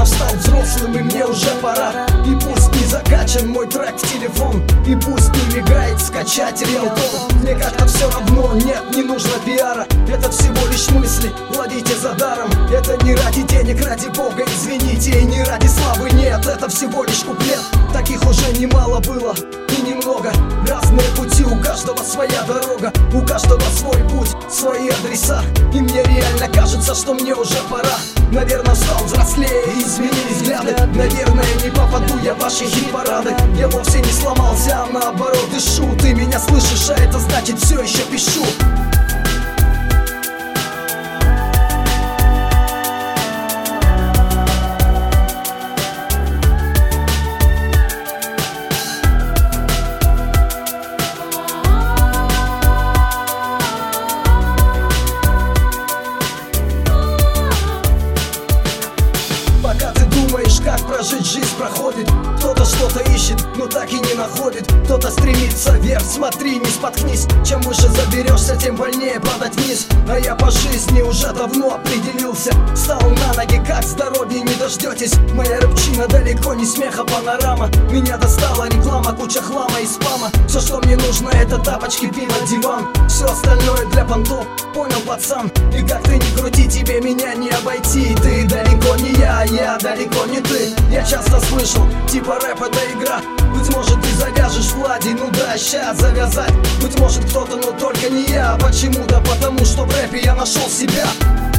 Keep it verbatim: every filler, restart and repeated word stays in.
пора встать взрослым, и мне уже пора. И пусть не закачан мой трек в телефон, и пусть не мигает скачать риэлтор. Мне как-то все равно, нет, не нужно пиара. Это всего лишь мысли, ловите за даром. Это не ради денег, ради бога, извините, и не ради славы, нет, это всего лишь куплет. Таких уже немало было и немного. Разные пути, у каждого своя дорога, у каждого свой путь, свои адреса. И мне реально кажется, что мне уже пора. Наверное, стал взрослее, изменились взгляды. Наверное, не попаду я в ваши хит-парады. Я вовсе не сломался, а наоборот дышу. Ты меня слышишь, а это значит, все еще пишу. Как прожить жизнь проходит, кто-то что-то ищет, но так и не находит. Кто-то стремится вверх, смотри, не споткнись. Чем выше заберешься, тем больнее падать вниз. А я по жизни уже давно определился. Встал на ноги, как здоровья не дождетесь. Моя рыбчина далеко не смеха панорама. Меня достала реклама, куча хлама и спама. Все, что мне нужно, это тапочки, пиво, диван. Все остальное для понтов, понял, пацан. И как ты не крути, тебе меня не обойти. Ты далеко не я, я далеко не ты. Я часто слышал, типа рэп это игра. Быть может, ты завяжешь в ладе, ну да, сейчас завязать. Быть может, кто-то, но только не я. Почему-то потому, что в рэпе я нашел себя.